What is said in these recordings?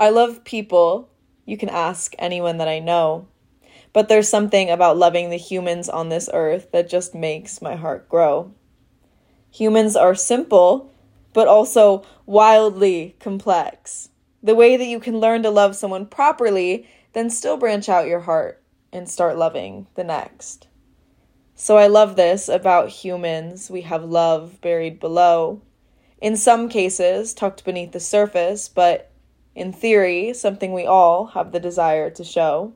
I love people. You can ask anyone that I know. But there's something about loving the humans on this earth that just makes my heart grow. Humans are simple, but also wildly complex. The way that you can learn to love someone properly, then still branch out your heart and start loving the next. So I love this about humans. We have love buried below. In some cases, tucked beneath the surface, but in theory, something we all have the desire to show.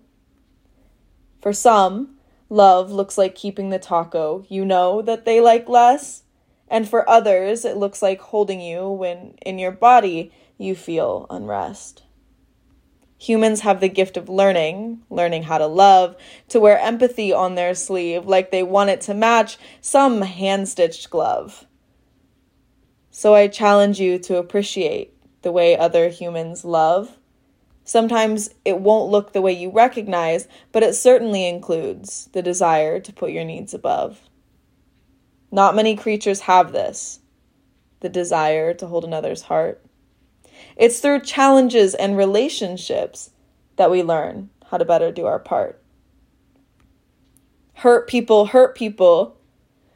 For some, love looks like keeping the taco you know that they like less, and for others, it looks like holding you when in your body you feel unrest. Humans have the gift of learning how to love, to wear empathy on their sleeve like they want it to match some hand-stitched glove. So I challenge you to appreciate the way other humans love. Sometimes it won't look the way you recognize, but it certainly includes the desire to put your needs above. Not many creatures have this, the desire to hold another's heart. It's through challenges and relationships that we learn how to better do our part. Hurt people.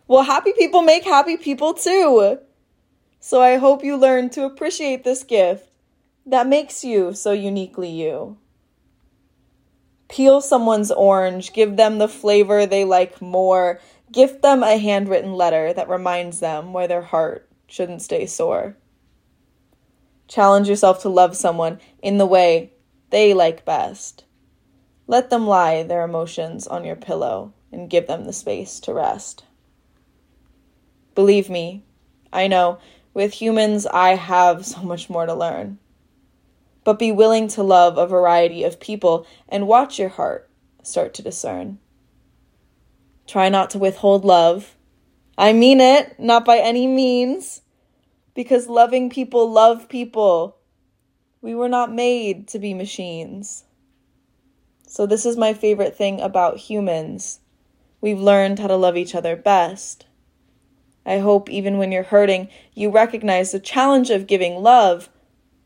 Well, happy people make happy people too. So I hope you learn to appreciate this gift that makes you so uniquely you. Peel someone's orange, give them the flavor they like more, gift them a handwritten letter that reminds them why their heart shouldn't stay sore. Challenge yourself to love someone in the way they like best. Let them lie their emotions on your pillow and give them the space to rest. Believe me, I know, with humans, I have so much more to learn. But be willing to love a variety of people and watch your heart start to discern. Try not to withhold love. I mean it, not by any means, because loving people love people. We were not made to be machines. So this is my favorite thing about humans. We've learned how to love each other best. I hope even when you're hurting, you recognize the challenge of giving love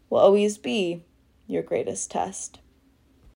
will always be your greatest test.